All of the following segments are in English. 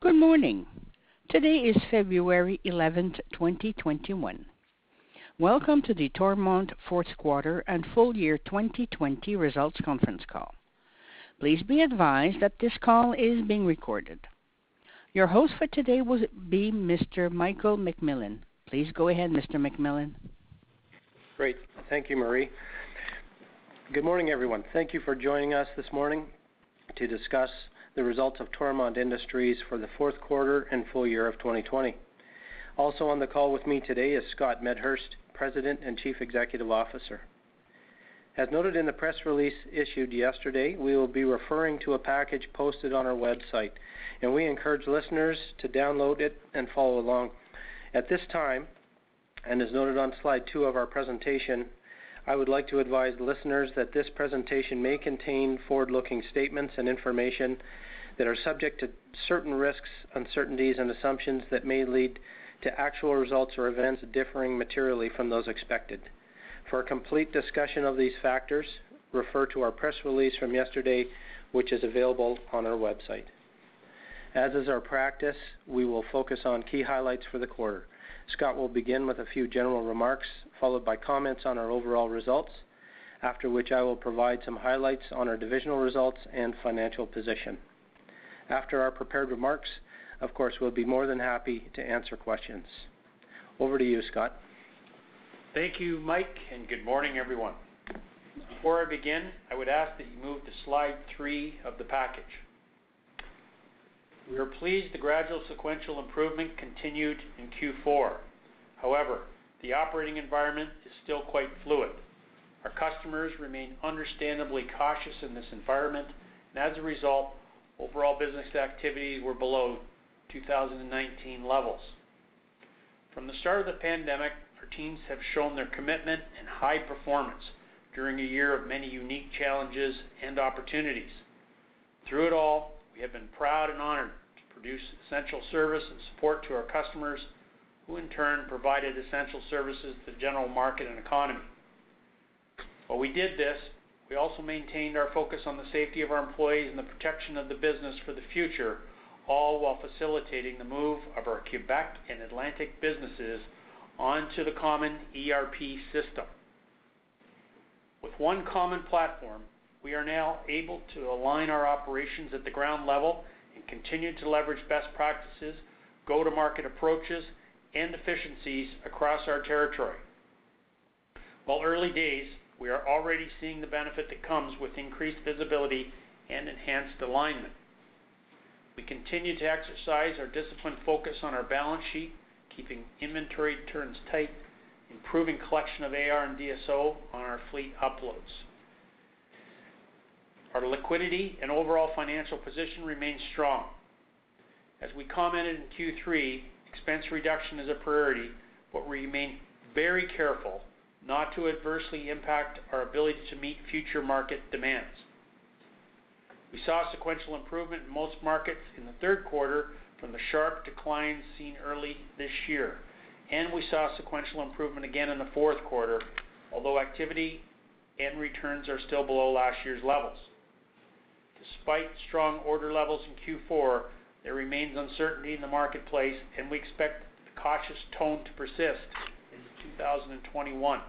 Good morning. Today is February 11, 2021. Welcome to the Toromont Fourth Quarter and Full Year 2020 Results Conference Call. Please be advised that this call is being recorded. Your host for today will be Mr. Michael McMillan. Please go ahead, Mr. McMillan. Great. Thank you, Marie. Good morning, everyone. Thank you for joining us this morning to discuss the results of Toromont Industries for the fourth quarter and full year of 2020. Also on the call with me today is Scott Medhurst, President and Chief Executive Officer. As noted in the press release issued yesterday, we will be referring to a package posted on our website, and we encourage listeners to download it and follow along. At this time, and as noted on slide 2 of our presentation, I would like to advise listeners that this presentation may contain forward-looking statements and information that are subject to certain risks, uncertainties, and assumptions that may lead to actual results or events differing materially from those expected. For a complete discussion of these factors, refer to our press release from yesterday, which is available on our website. As is our practice, we will focus on key highlights for the quarter. Scott will begin with a few general remarks, followed by comments on our overall results, after which I will provide some highlights on our divisional results and financial position. After our prepared remarks, of course, we'll be more than happy to answer questions. Over to you, Scott. Thank you, Mike, and good morning, everyone. Before I begin, I would ask that you move to slide 3 of the package. We are pleased the gradual sequential improvement continued in Q4. However, the operating environment is still quite fluid. Our customers remain understandably cautious in this environment, and as a result, overall business activities were below 2019 levels. From the start of the pandemic, our teams have shown their commitment and high performance during a year of many unique challenges and opportunities. Through it all, we have been proud and honored to produce essential service and support to our customers, who in turn provided essential services to the general market and economy. While we did this, we also maintained our focus on the safety of our employees and the protection of the business for the future, all while facilitating the move of our Quebec and Atlantic businesses onto the common ERP system. With one common platform, we are now able to align our operations at the ground level and continue to leverage best practices, go-to-market approaches, and efficiencies across our territory. While early days, we are already seeing the benefit that comes with increased visibility and enhanced alignment. We continue to exercise our disciplined focus on our balance sheet, keeping inventory turns tight, improving collection of AR and DSO on our fleet uploads. Our liquidity and overall financial position remains strong. As we commented in Q3, expense reduction is a priority, but we remain very careful not to adversely impact our ability to meet future market demands. We saw sequential improvement in most markets in the third quarter from the sharp declines seen early this year, and we saw sequential improvement again in the fourth quarter, although activity and returns are still below last year's levels. Despite strong order levels in Q4, there remains uncertainty in the marketplace, and we expect the cautious tone to persist in 2021.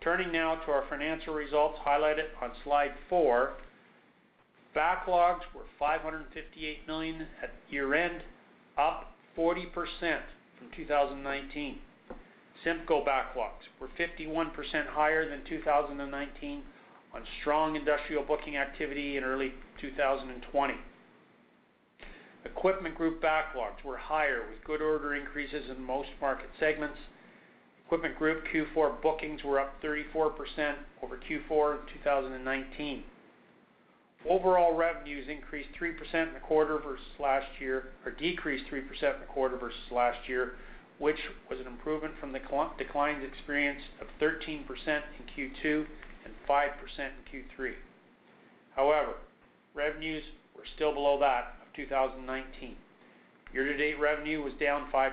Turning now to our financial results highlighted on slide 4, backlogs were $558 million at year-end, up 40% from 2019. Simco backlogs were 51% higher than 2019 on strong industrial booking activity in early 2020. Equipment group backlogs were higher with good order increases in most market segments. Equipment group Q4 bookings were up 34% over Q4 of 2019. Overall revenues increased 3% in the quarter versus last year, or decreased 3% in the quarter versus last year, which was an improvement from the declines experienced of 13% in Q2 and 5% in Q3. However, revenues were still below that of 2019. Year-to-date revenue was down 5%.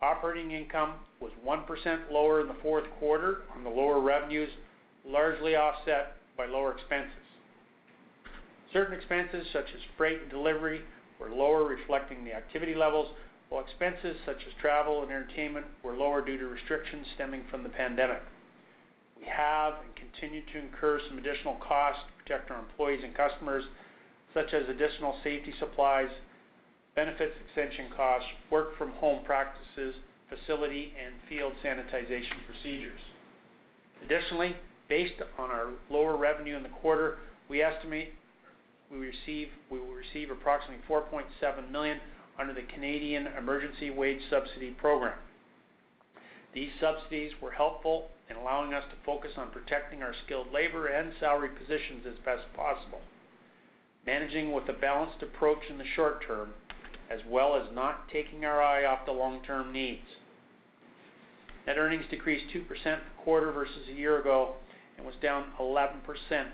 Operating income was 1% lower in the fourth quarter on the lower revenues, largely offset by lower expenses. Certain expenses such as freight and delivery were lower, reflecting the activity levels, while expenses such as travel and entertainment were lower due to restrictions stemming from the pandemic. We have and continue to incur some additional costs to protect our employees and customers, such as additional safety supplies, benefits extension costs, work from home practices, facility and field sanitization procedures. Additionally, based on our lower revenue in the quarter, we estimate we will receive approximately $4.7 million under the Canadian Emergency Wage Subsidy Program. These subsidies were helpful in allowing us to focus on protecting our skilled labor and salary positions as best possible, managing with a balanced approach in the short term, as well as not taking our eye off the long-term needs. Net earnings decreased 2% per quarter versus a year ago and was down 11%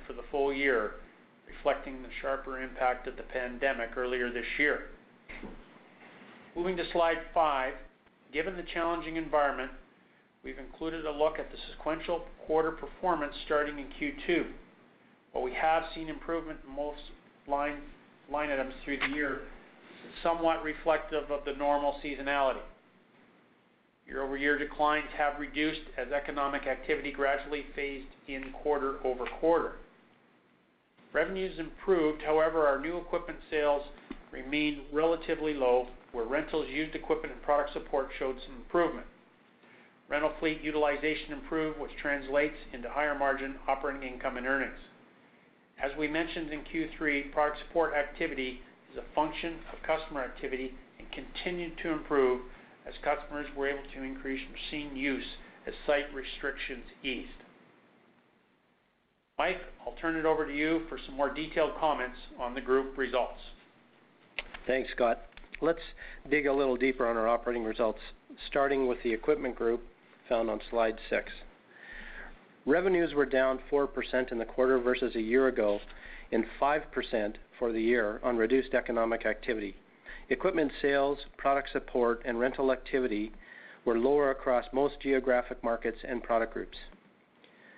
for the full year, reflecting the sharper impact of the pandemic earlier this year. Moving to slide 5, given the challenging environment, we've included a look at the sequential quarter performance starting in Q2. While we have seen improvement in most line items through the year, it's somewhat reflective of the normal seasonality. Year-over-year declines have reduced as economic activity gradually phased in quarter-over-quarter. Revenues improved, however, our new equipment sales remained relatively low, where rentals, used equipment, and product support showed some improvement. Rental fleet utilization improved, which translates into higher margin operating income and earnings. As we mentioned in Q3, product support activity is a function of customer activity and continued to improve as customers were able to increase machine use as site restrictions eased. Mike, I'll turn it over to you for some more detailed comments on the group results. Thanks, Scott. Let's dig a little deeper on our operating results, starting with the equipment group found on slide 6. Revenues were down 4% in the quarter versus a year ago and 5% for the year on reduced economic activity. Equipment sales, product support, and rental activity were lower across most geographic markets and product groups.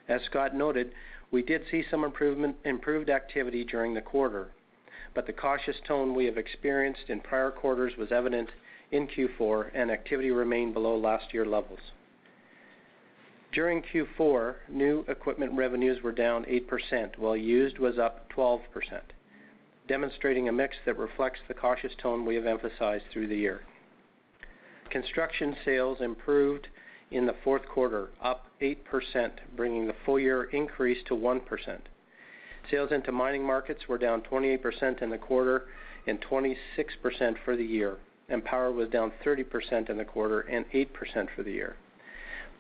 As Scott noted, we did see some improved activity during the quarter, but the cautious tone we have experienced in prior quarters was evident in Q4, and activity remained below last year levels. During Q4, new equipment revenues were down 8%, while used was up 12%. Demonstrating a mix that reflects the cautious tone we have emphasized through the year. Construction sales improved in the fourth quarter, up 8%, bringing the full year increase to 1%. Sales into mining markets were down 28% in the quarter and 26% for the year, and power was down 30% in the quarter and 8% for the year.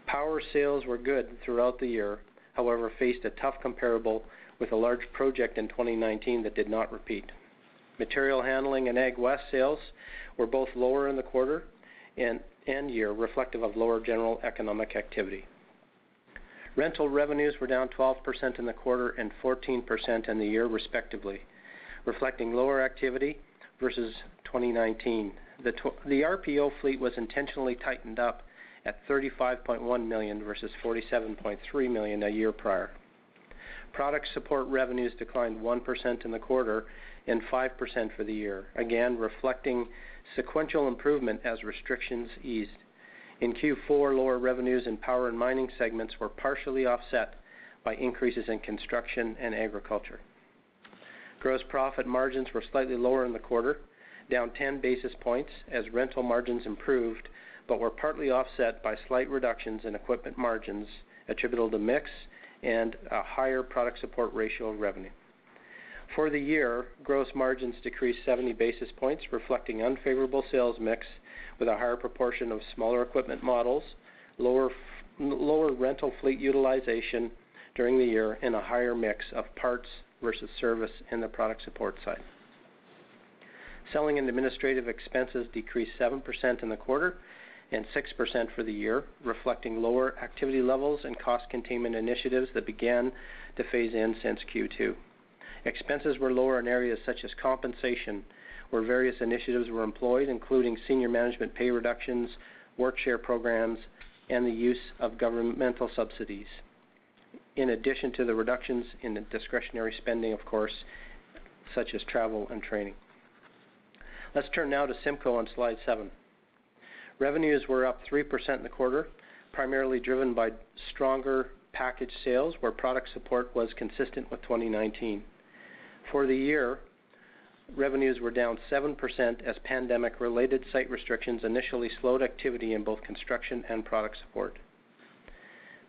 Power sales were good throughout the year, however faced a tough comparable with a large project in 2019 that did not repeat. Material handling and Ag West sales were both lower in the quarter and year, reflective of lower general economic activity. Rental revenues were down 12% in the quarter and 14% in the year, respectively, reflecting lower activity versus 2019. The RPO fleet was intentionally tightened up at 35.1 million versus 47.3 million a year prior. Product support revenues declined 1% in the quarter and 5% for the year, again reflecting sequential improvement as restrictions eased. In Q4, lower revenues in power and mining segments were partially offset by increases in construction and agriculture. Gross profit margins were slightly lower in the quarter, down 10 basis points as rental margins improved, but were partly offset by slight reductions in equipment margins attributable to mix and a higher product support ratio of revenue. For the year, gross margins decreased 70 basis points, reflecting unfavorable sales mix with a higher proportion of smaller equipment models, lower rental fleet utilization during the year, and a higher mix of parts versus service in the product support side. Selling and administrative expenses decreased 7% in the quarter and 6% for the year, reflecting lower activity levels and cost containment initiatives that began to phase in since Q2. Expenses were lower in areas such as compensation, where various initiatives were employed, including senior management pay reductions, work share programs, and the use of governmental subsidies, in addition to the reductions in the discretionary spending, of course, such as travel and training. Let's turn now to Simco on slide 7. Revenues were up 3% in the quarter, primarily driven by stronger package sales, where product support was consistent with 2019. For the year, revenues were down 7% as pandemic-related site restrictions initially slowed activity in both construction and product support.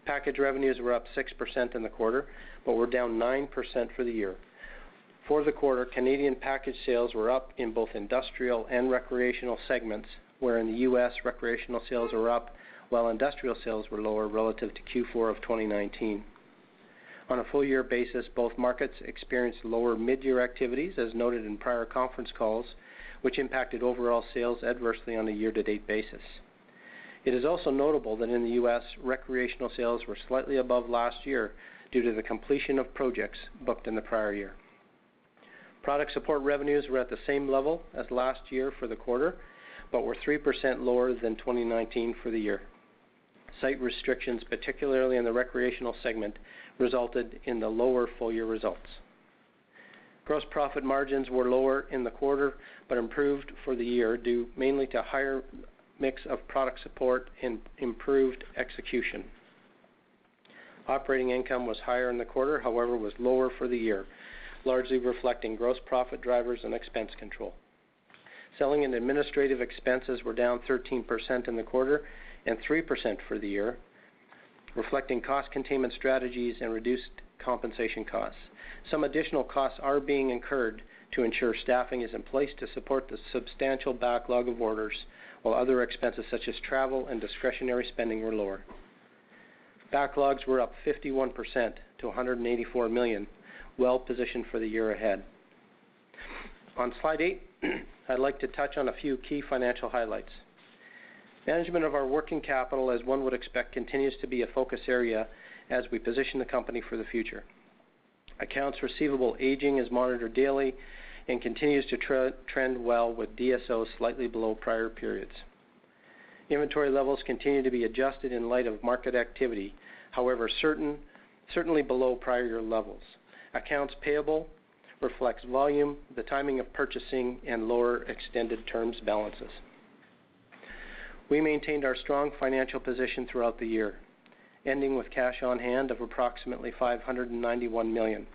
Package revenues were up 6% in the quarter, but were down 9% for the year. For the quarter, Canadian package sales were up in both industrial and recreational segments, where in the U.S., recreational sales were up, while industrial sales were lower relative to Q4 of 2019. On a full-year basis, both markets experienced lower mid-year activities, as noted in prior conference calls, which impacted overall sales adversely on a year-to-date basis. It is also notable that in the U.S., recreational sales were slightly above last year due to the completion of projects booked in the prior year. Product support revenues were at the same level as last year for the quarter, but were 3% lower than 2019 for the year. Site restrictions, particularly in the recreational segment, resulted in the lower full-year results. Gross profit margins were lower in the quarter, but improved for the year due mainly to a higher mix of product support and improved execution. Operating income was higher in the quarter, however, was lower for the year, largely reflecting gross profit drivers and expense control. Selling and administrative expenses were down 13% in the quarter and 3% for the year, reflecting cost containment strategies and reduced compensation costs. Some additional costs are being incurred to ensure staffing is in place to support the substantial backlog of orders, while other expenses such as travel and discretionary spending were lower. Backlogs were up 51% to $184 million, well positioned for the year ahead. On slide 8, I'd like to touch on a few key financial highlights. Management of our working capital, as one would expect, continues to be a focus area as we position the company for the future. Accounts receivable aging is monitored daily and continues to trend well, with DSO slightly below prior periods. Inventory levels continue to be adjusted in light of market activity, however, certainly below prior year levels. Accounts payable reflects volume, the timing of purchasing, and lower extended terms balances. We maintained our strong financial position throughout the year, ending with cash on hand of approximately $591 million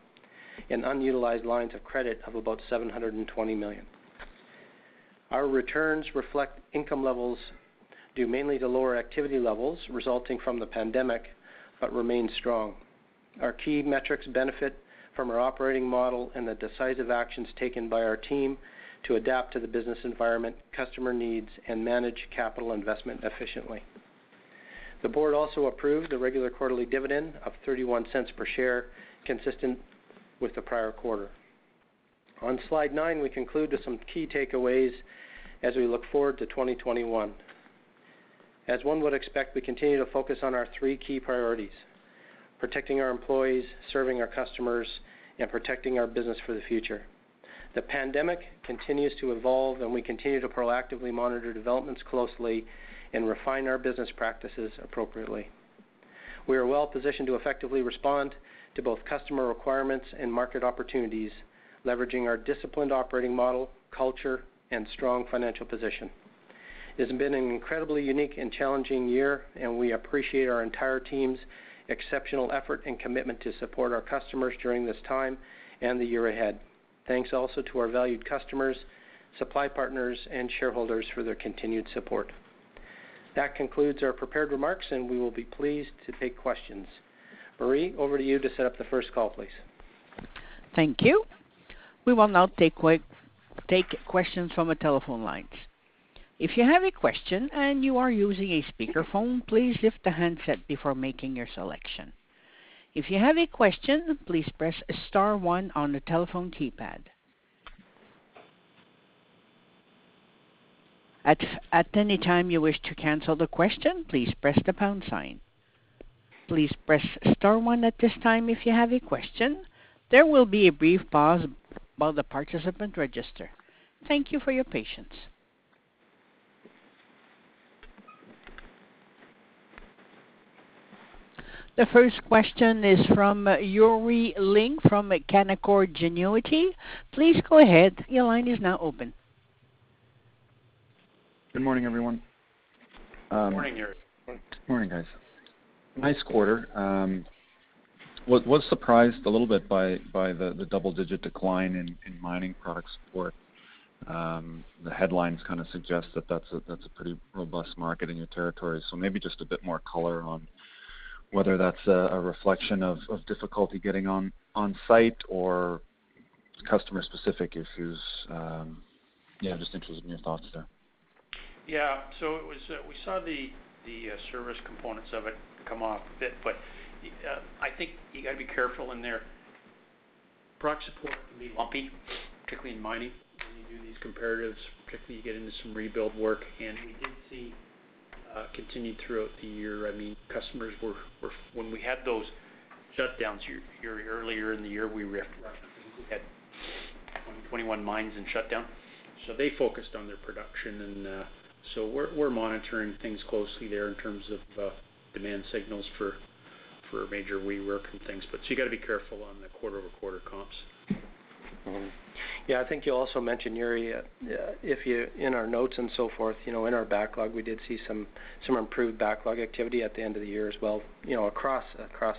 and unutilized lines of credit of about $720 million. Our returns reflect income levels due mainly to lower activity levels resulting from the pandemic, but remain strong. Our key metrics benefit from our operating model and the decisive actions taken by our team to adapt to the business environment, customer needs, and manage capital investment efficiently. The board also approved a regular quarterly dividend of 31 cents per share, consistent with the prior quarter. On slide 9, we conclude with some key takeaways as we look forward to 2021. As one would expect, we continue to focus on our three key priorities: protecting our employees, serving our customers, and protecting our business for the future. The pandemic continues to evolve, and we continue to proactively monitor developments closely and refine our business practices appropriately. We are well positioned to effectively respond to both customer requirements and market opportunities, leveraging our disciplined operating model, culture, and strong financial position. It has been an incredibly unique and challenging year, and we appreciate our entire team's exceptional effort and commitment to support our customers during this time and the year ahead. Thanks also to our valued customers, supply partners, and shareholders for their continued support. That concludes our prepared remarks, and we will be pleased to take questions. Marie, over to you to set up the first call, please. Thank you. We will now take questions from the telephone lines. If you have a question and you are using a speakerphone, please lift the handset before making your selection. If you have a question, please press star one on the telephone keypad. At any time you wish to cancel the question, please press the pound sign. Please press star one at this time if you have a question. There will be a brief pause while the participant register. Thank you for your patience. The first question is from Yuri Ling from Canaccord Genuity. Please go ahead. Your line is now open. Good morning, everyone. Morning, Yuri. Morning, guys. Nice quarter. Was surprised a little bit by the double-digit decline in mining product support. The headlines kind of suggest that's a pretty robust market in your territory. So maybe just a bit more color on whether that's a reflection of difficulty getting on site or customer-specific issues. Yeah, just interested in your thoughts there. Yeah, so it was. We saw the service components of it come off a bit, but I think you got to be careful in there. Product support can be lumpy, particularly in mining. When you do these comparatives, particularly you get into some rebuild work, and we did see continued throughout the year. I mean, customers were when we had those shutdowns earlier in the year, we had 21 mines in shutdown, so they focused on their production and. So we're monitoring things closely there in terms of demand signals for major rework and things. But so you got to be careful on the quarter-over-quarter comps. Mm-hmm. Yeah, I think you also mentioned, Yuri, if you in our notes and so forth, you know, in our backlog, we did see some improved backlog activity at the end of the year as well. You know, across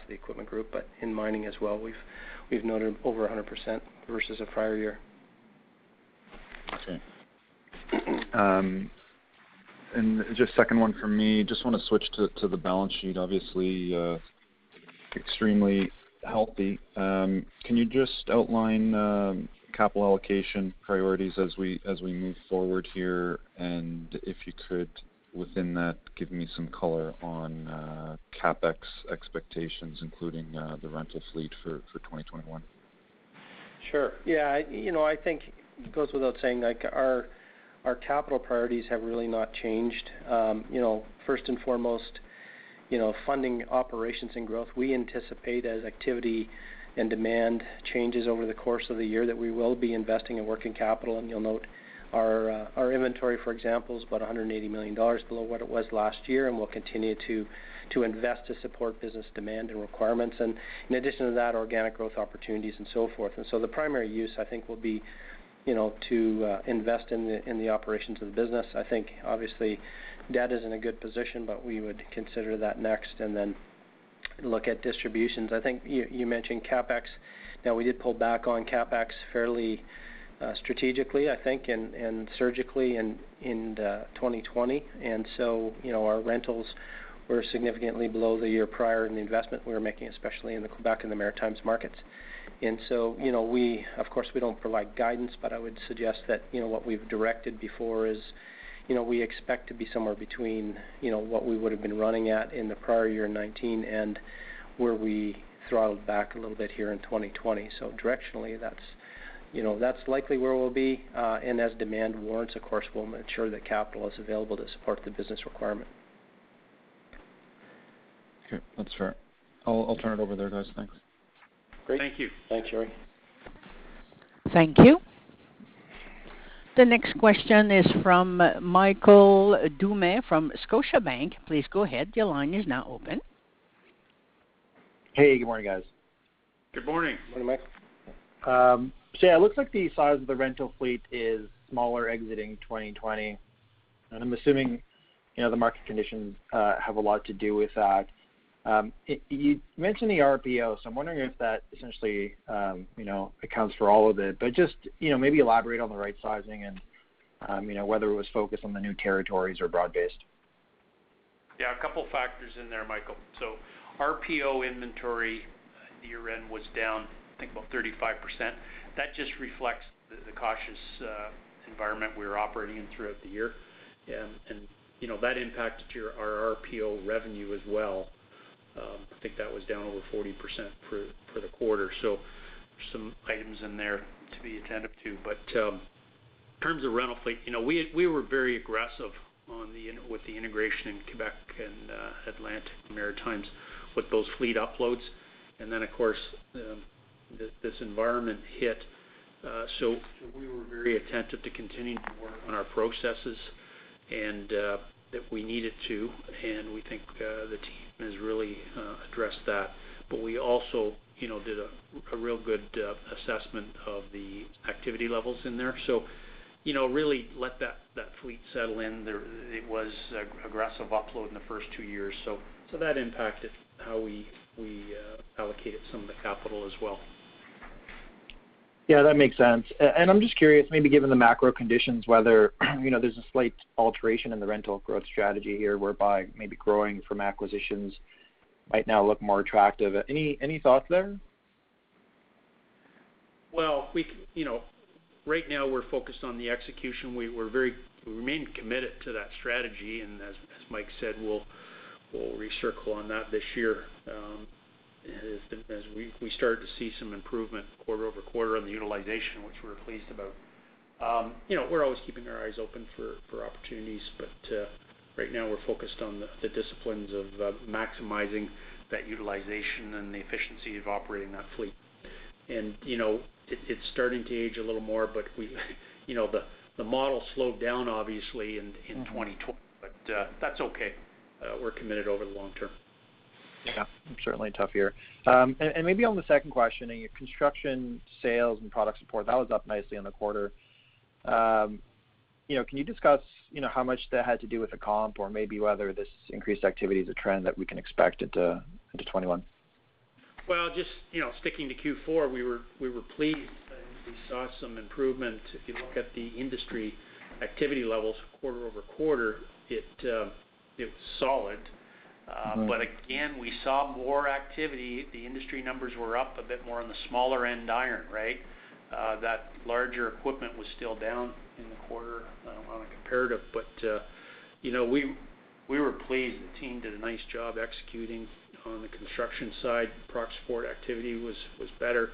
the equipment group, but in mining as well, we've noted over 100% versus a prior year. Okay. And just second one for me, just want to switch to the balance sheet, obviously extremely healthy. Can you just outline capital allocation priorities as we move forward here? And if you could, within that, give me some color on CapEx expectations, including the rental fleet for 2021. Sure. Yeah, you know, I think it goes without saying, like, our capital priorities have really not changed. You know, first and foremost, you know, funding operations and growth. We anticipate as activity and demand changes over the course of the year that we will be investing in working capital. And you'll note our inventory, for example, is about $180 million below what it was last year, and we'll continue to invest to support business demand and requirements. And in addition to that, organic growth opportunities and so forth. And so the primary use, I think, will be, you know, to invest in the operations of the business. I think obviously debt is in a good position, but we would consider that next, and then look at distributions. I think you mentioned CapEx. Now we did pull back on CapEx fairly strategically, I think, and surgically in 2020. And so, you know, our rentals were significantly below the year prior in the investment we were making, especially in the Quebec and the Maritimes markets. And so, you know, we, of course, we don't provide guidance, but I would suggest that, you know, what we've directed before is, you know, we expect to be somewhere between, you know, what we would have been running at in the prior year in 19 and where we throttled back a little bit here in 2020. So directionally, that's, you know, that's likely where we'll be. And as demand warrants, of course, we'll ensure that capital is available to support the business requirement. Okay, that's fair. I'll turn it over there, guys. Thanks. Great. Thank you. Thanks, Yuri. Thank you. The next question is from Michael Dume from Scotiabank. Please go ahead. Your line is now open. Hey, good morning, guys. Good morning. Good morning, Mike. So, yeah, it looks like the size of the rental fleet is smaller exiting 2020. And I'm assuming, you know, the market conditions have a lot to do with that. You mentioned the RPO, so I'm wondering if that essentially, you know, accounts for all of it. But just, you know, maybe elaborate on the right sizing and, you know, whether it was focused on the new territories or broad-based. Yeah, a couple factors in there, Michael. So RPO inventory at the year-end was down, I think, about 35%. That just reflects the cautious environment we were operating in throughout the year. And you know, that impacted our RPO revenue as well. I think that was down over 40% for the quarter. So some items in there to be attentive to. But in terms of rental fleet, you know, we were very aggressive on with the integration in Quebec and Atlantic Maritimes with those fleet uploads, and then of course this environment hit. So we were very attentive to continuing to work on our processes, and that we needed to, and we think the team has really addressed that. But we also, you know, did a real good assessment of the activity levels in there. So, you know, really let that fleet settle in. It was aggressive upload in the first 2 years, so that impacted how we allocated some of the capital as well. Yeah, that makes sense. And I'm just curious, maybe given the macro conditions, whether, you know, there's a slight alteration in the rental growth strategy here, whereby maybe growing from acquisitions might now look more attractive. Any thoughts there? Well, right now we're focused on the execution. We remain committed to that strategy, and as Mike said, we'll recircle on that this year. As we started to see some improvement quarter over quarter on the utilization, which we were pleased about. You know, we're always keeping our eyes open for opportunities, but right now we're focused on the disciplines of maximizing that utilization and the efficiency of operating that fleet. And, you know, it's starting to age a little more, but we, you know, the model slowed down obviously in 2020, but that's okay. We're committed over the long term. Yeah, certainly tough year. And maybe on the second question, your construction sales and product support, that was up nicely in the quarter. You know, can you discuss, you know, how much that had to do with the comp, or maybe whether this increased activity is a trend that we can expect into 21? Well, just, you know, sticking to Q4, we were pleased. We saw some improvement. If you look at the industry activity levels quarter over quarter, it was solid. But again, we saw more activity. The industry numbers were up a bit more on the smaller end iron, right? That larger equipment was still down in the quarter on a comparative. But, you know, we were pleased. The team did a nice job executing on the construction side. Product support activity was better,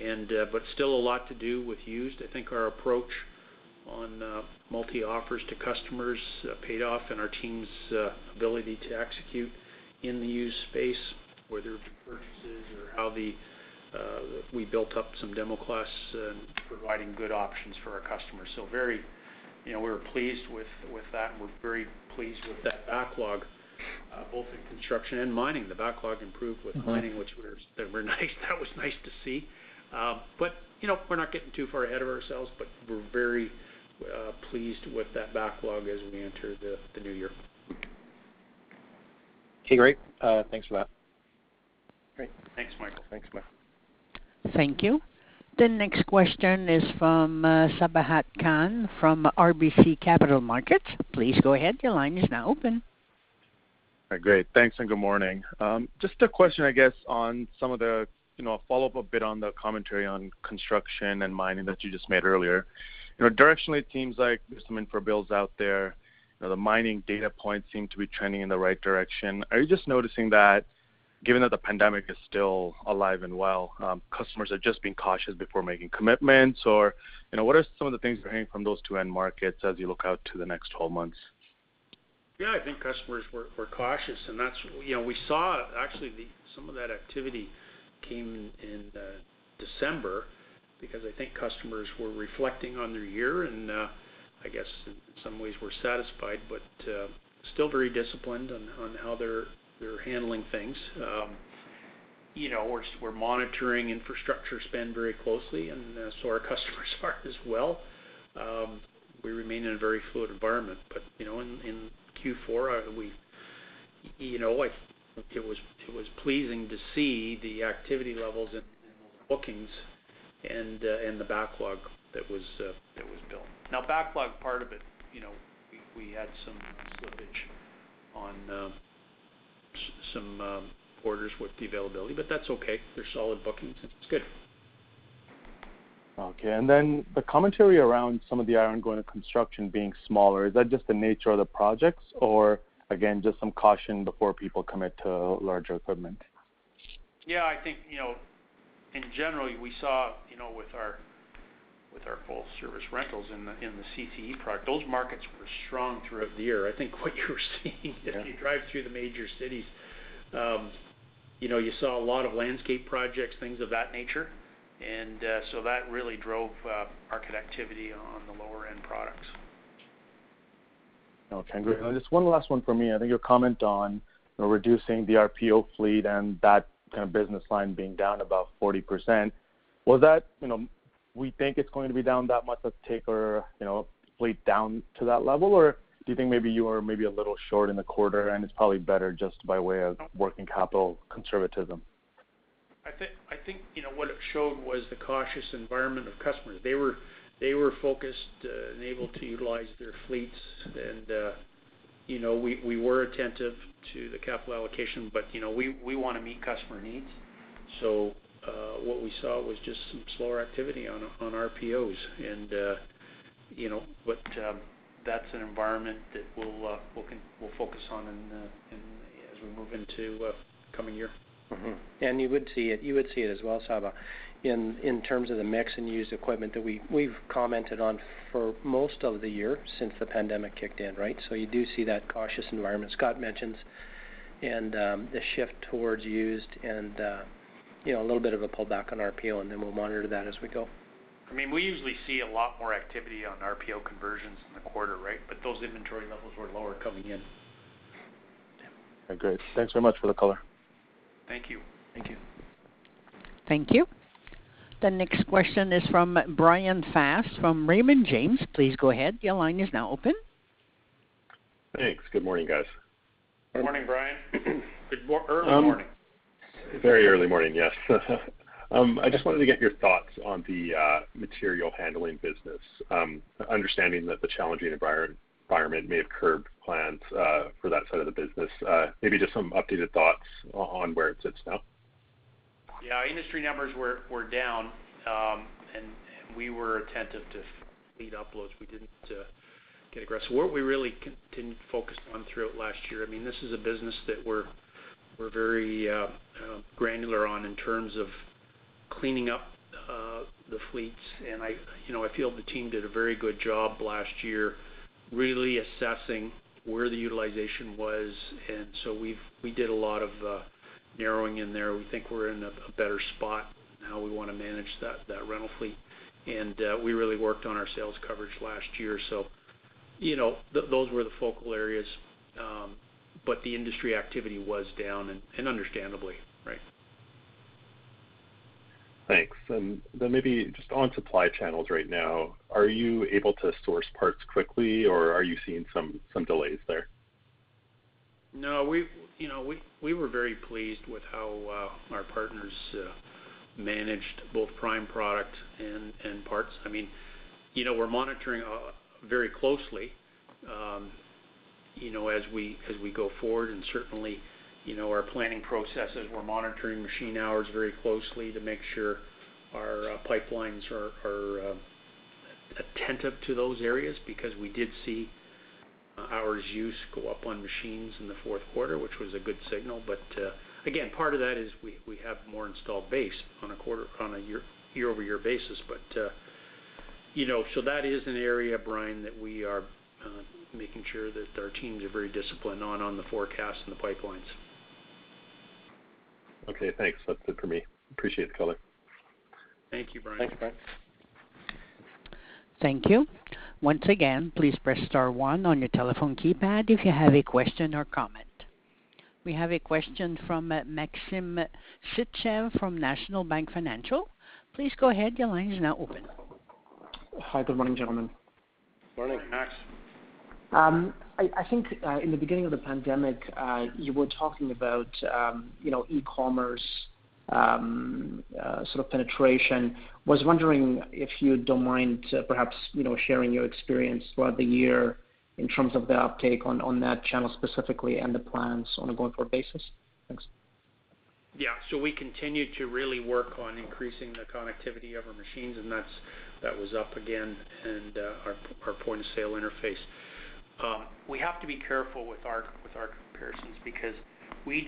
and but still a lot to do with used. I think our approach on multi-offers to customers paid off, and our team's ability to execute in the used space, whether purchases or how we built up some demo class and providing good options for our customers. So very, you know, we were pleased with that, and we're very pleased with that backlog, both in construction and mining. The backlog improved with mining, which were nice. That was nice to see. But, you know, we're not getting too far ahead of ourselves, but we're very pleased with that backlog as we enter the new year. Okay, great. Thanks for that. Great. Thanks, Michael. Thanks, Mike. Thank you. The next question is from Sabahat Khan from RBC Capital Markets. Please go ahead. Your line is now open. All right, great. Thanks, and good morning. Just a question, I guess, on some of the, you know, follow up a bit on the commentary on construction and mining that you just made earlier. You know, directionally, it seems like there's some infra bills out there. You know, the mining data points seem to be trending in the right direction. Are you just noticing that, given that the pandemic is still alive and well, customers are just being cautious before making commitments? Or, you know, what are some of the things you're hearing from those two end markets as you look out to the next 12 months? Yeah, I think customers were cautious, and that's, you know, we saw actually some of that activity came in December, because I think customers were reflecting on their year, and I guess in some ways were satisfied, but still very disciplined on how they're handling things. You know, we're monitoring infrastructure spend very closely, and so our customers are as well. We remain in a very fluid environment, but you know, in Q4, it was pleasing to see the activity levels in bookings and the backlog that was built. Now, backlog part of it, you know, we had some slippage on some orders with the availability, but that's okay. They're solid bookings. It's good. Okay, and then the commentary around some of the iron going to construction being smaller, is that just the nature of the projects, or again, just some caution before people commit to larger equipment? Yeah, I think, in general, we saw, with our full service rentals in the CTE product, those markets were strong throughout the year. I think what you were seeing if you drive through the major cities, you saw a lot of landscape projects, things of that nature, and so that really drove market activity on the lower end products. Okay, great. And just one last one for me. I think your comment on reducing the RPO fleet and that kind of business line being down about 40%. Was that we think it's going to be down that much? Let's take our fleet down to that level, or do you think maybe you are maybe a little short in the quarter and it's probably better just by way of working capital conservatism? I think what it showed was the cautious environment of customers. They were focused and able to utilize their fleets, and we were attentive to the capital allocation, but we want to meet customer needs. So what we saw was just some slower activity on RPOs, and but that's an environment that we'll focus on in as we move into coming year. Mm-hmm. And you would see it as well, Saba, in terms of the mix and used equipment that we've commented on for most of the year since the pandemic kicked in, right? So you do see that cautious environment Scott mentions, and the shift towards used, and a little bit of a pullback on RPO, and then we'll monitor that as we go. I mean, we usually see a lot more activity on RPO conversions in the quarter, right? But those inventory levels were lower coming in. Okay, great. Thanks very much for the color. Thank you. Thank you. Thank you. The next question is from Brian Fast from Raymond James. Please go ahead. Your line is now open. Thanks. Good morning, guys. Good morning, Brian. Early morning. Very early morning, yes. I just wanted to get your thoughts on the material handling business, understanding that the challenging environment may have curbed plans for that side of the business. Maybe just some updated thoughts on where it sits now. Yeah, industry numbers were down, and we were attentive to fleet uploads. We didn't get aggressive. What we really continued to focus on throughout last year, I mean, this is a business that we're very granular on in terms of cleaning up the fleets, and I feel the team did a very good job last year, really assessing where the utilization was, and so we did a lot of narrowing in there. We think we're in a better spot now. We want to manage that rental fleet, and we really worked on our sales coverage last year. So, those were the focal areas. But the industry activity was down, and understandably, right? Thanks. And then maybe just on supply channels right now, are you able to source parts quickly, or are you seeing some delays there? No, we were very pleased with how our partners managed both prime product and parts. I mean, we're monitoring very closely. As we go forwad, and certainly, our planning processes, we're monitoring machine hours very closely to make sure our pipelines are attentive to those areas, because we did see hours use go up on machines in the fourth quarter, which was a good signal. But again, part of that is we have more installed base on a year-over-year basis. But so that is an area, Brian, that we are making sure that our teams are very disciplined on the forecasts and the pipelines. Okay, thanks. That's it for me. Appreciate the color. Thank you, Brian. Thanks, Brian. Thank you. Once again, please press *1 on your telephone keypad if you have a question or comment. We have a question from Maxim Sitchev from National Bank Financial. Please go ahead. Your line is now open. Hi, good morning, gentlemen. Morning, Max. I think in the beginning of the pandemic, you were talking about e-commerce sort of penetration. Was wondering if you don't mind perhaps sharing your experience throughout the year in terms of the uptake on that channel specifically, and the plans on a going forward basis. Thanks. Yeah, so we continue to really work on increasing the connectivity of our machines, and that was up again, and our point of sale interface. We have to be careful with our comparisons because we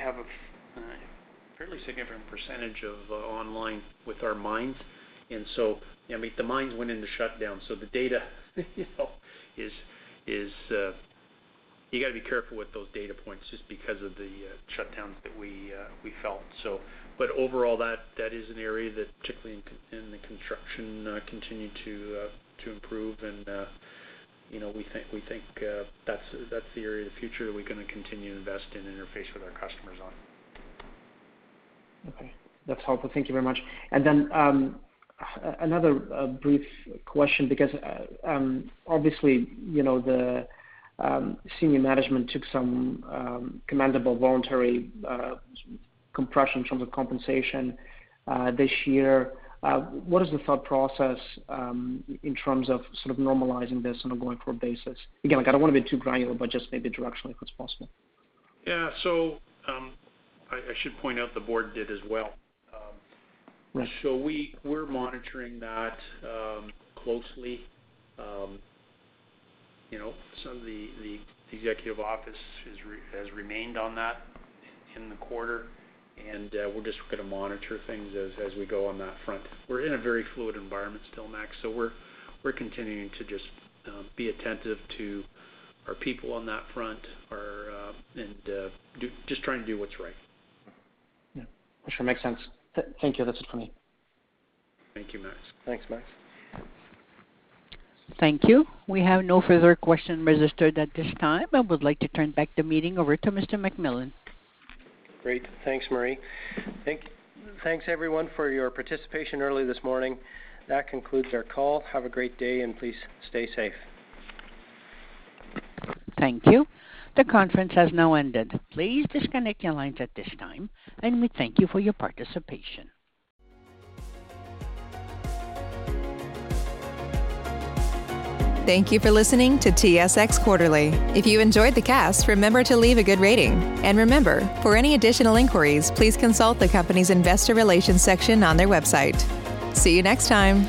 have a fairly significant percentage of online with our mines, and so I mean the mines went into shutdown, so the data is you got to be careful with those data points just because of the shutdowns that we felt. So, but overall, that is an area that, particularly in the construction, continued to improve, and we think that's the area of the future that we're going to continue to invest in and interface with our customers on. Okay, that's helpful. Thank you very much. And then another brief question, because obviously, the senior management took some commendable voluntary compression in terms of compensation this year. What is the thought process in terms of sort of normalizing this on a going-forward basis? Again, I don't want to be too granular, but just maybe directionally if it's possible. Yeah, so I should point out the board did as well. Right. So we're monitoring that closely. Some of the executive office has remained on that in the quarter, and we're just going to monitor things as we go on that front. We're in a very fluid environment still, Max, so we're continuing to just be attentive to our people on that front, just trying to do what's right. Yeah, that sure makes sense. Thank you. That's it for me. Thank you, Max. Thanks, Max. Thank you. We have no further questions registered at this time. I would like to turn back the meeting over to Mr. McMillan. Great. Thanks, Marie. Thanks, everyone, for your participation early this morning. That concludes our call. Have a great day, and please stay safe. Thank you. The conference has now ended. Please disconnect your lines at this time, and we thank you for your participation. Thank you for listening to TSX Quarterly. If you enjoyed the cast, remember to leave a good rating. And remember, for any additional inquiries, please consult the company's investor relations section on their website. See you next time.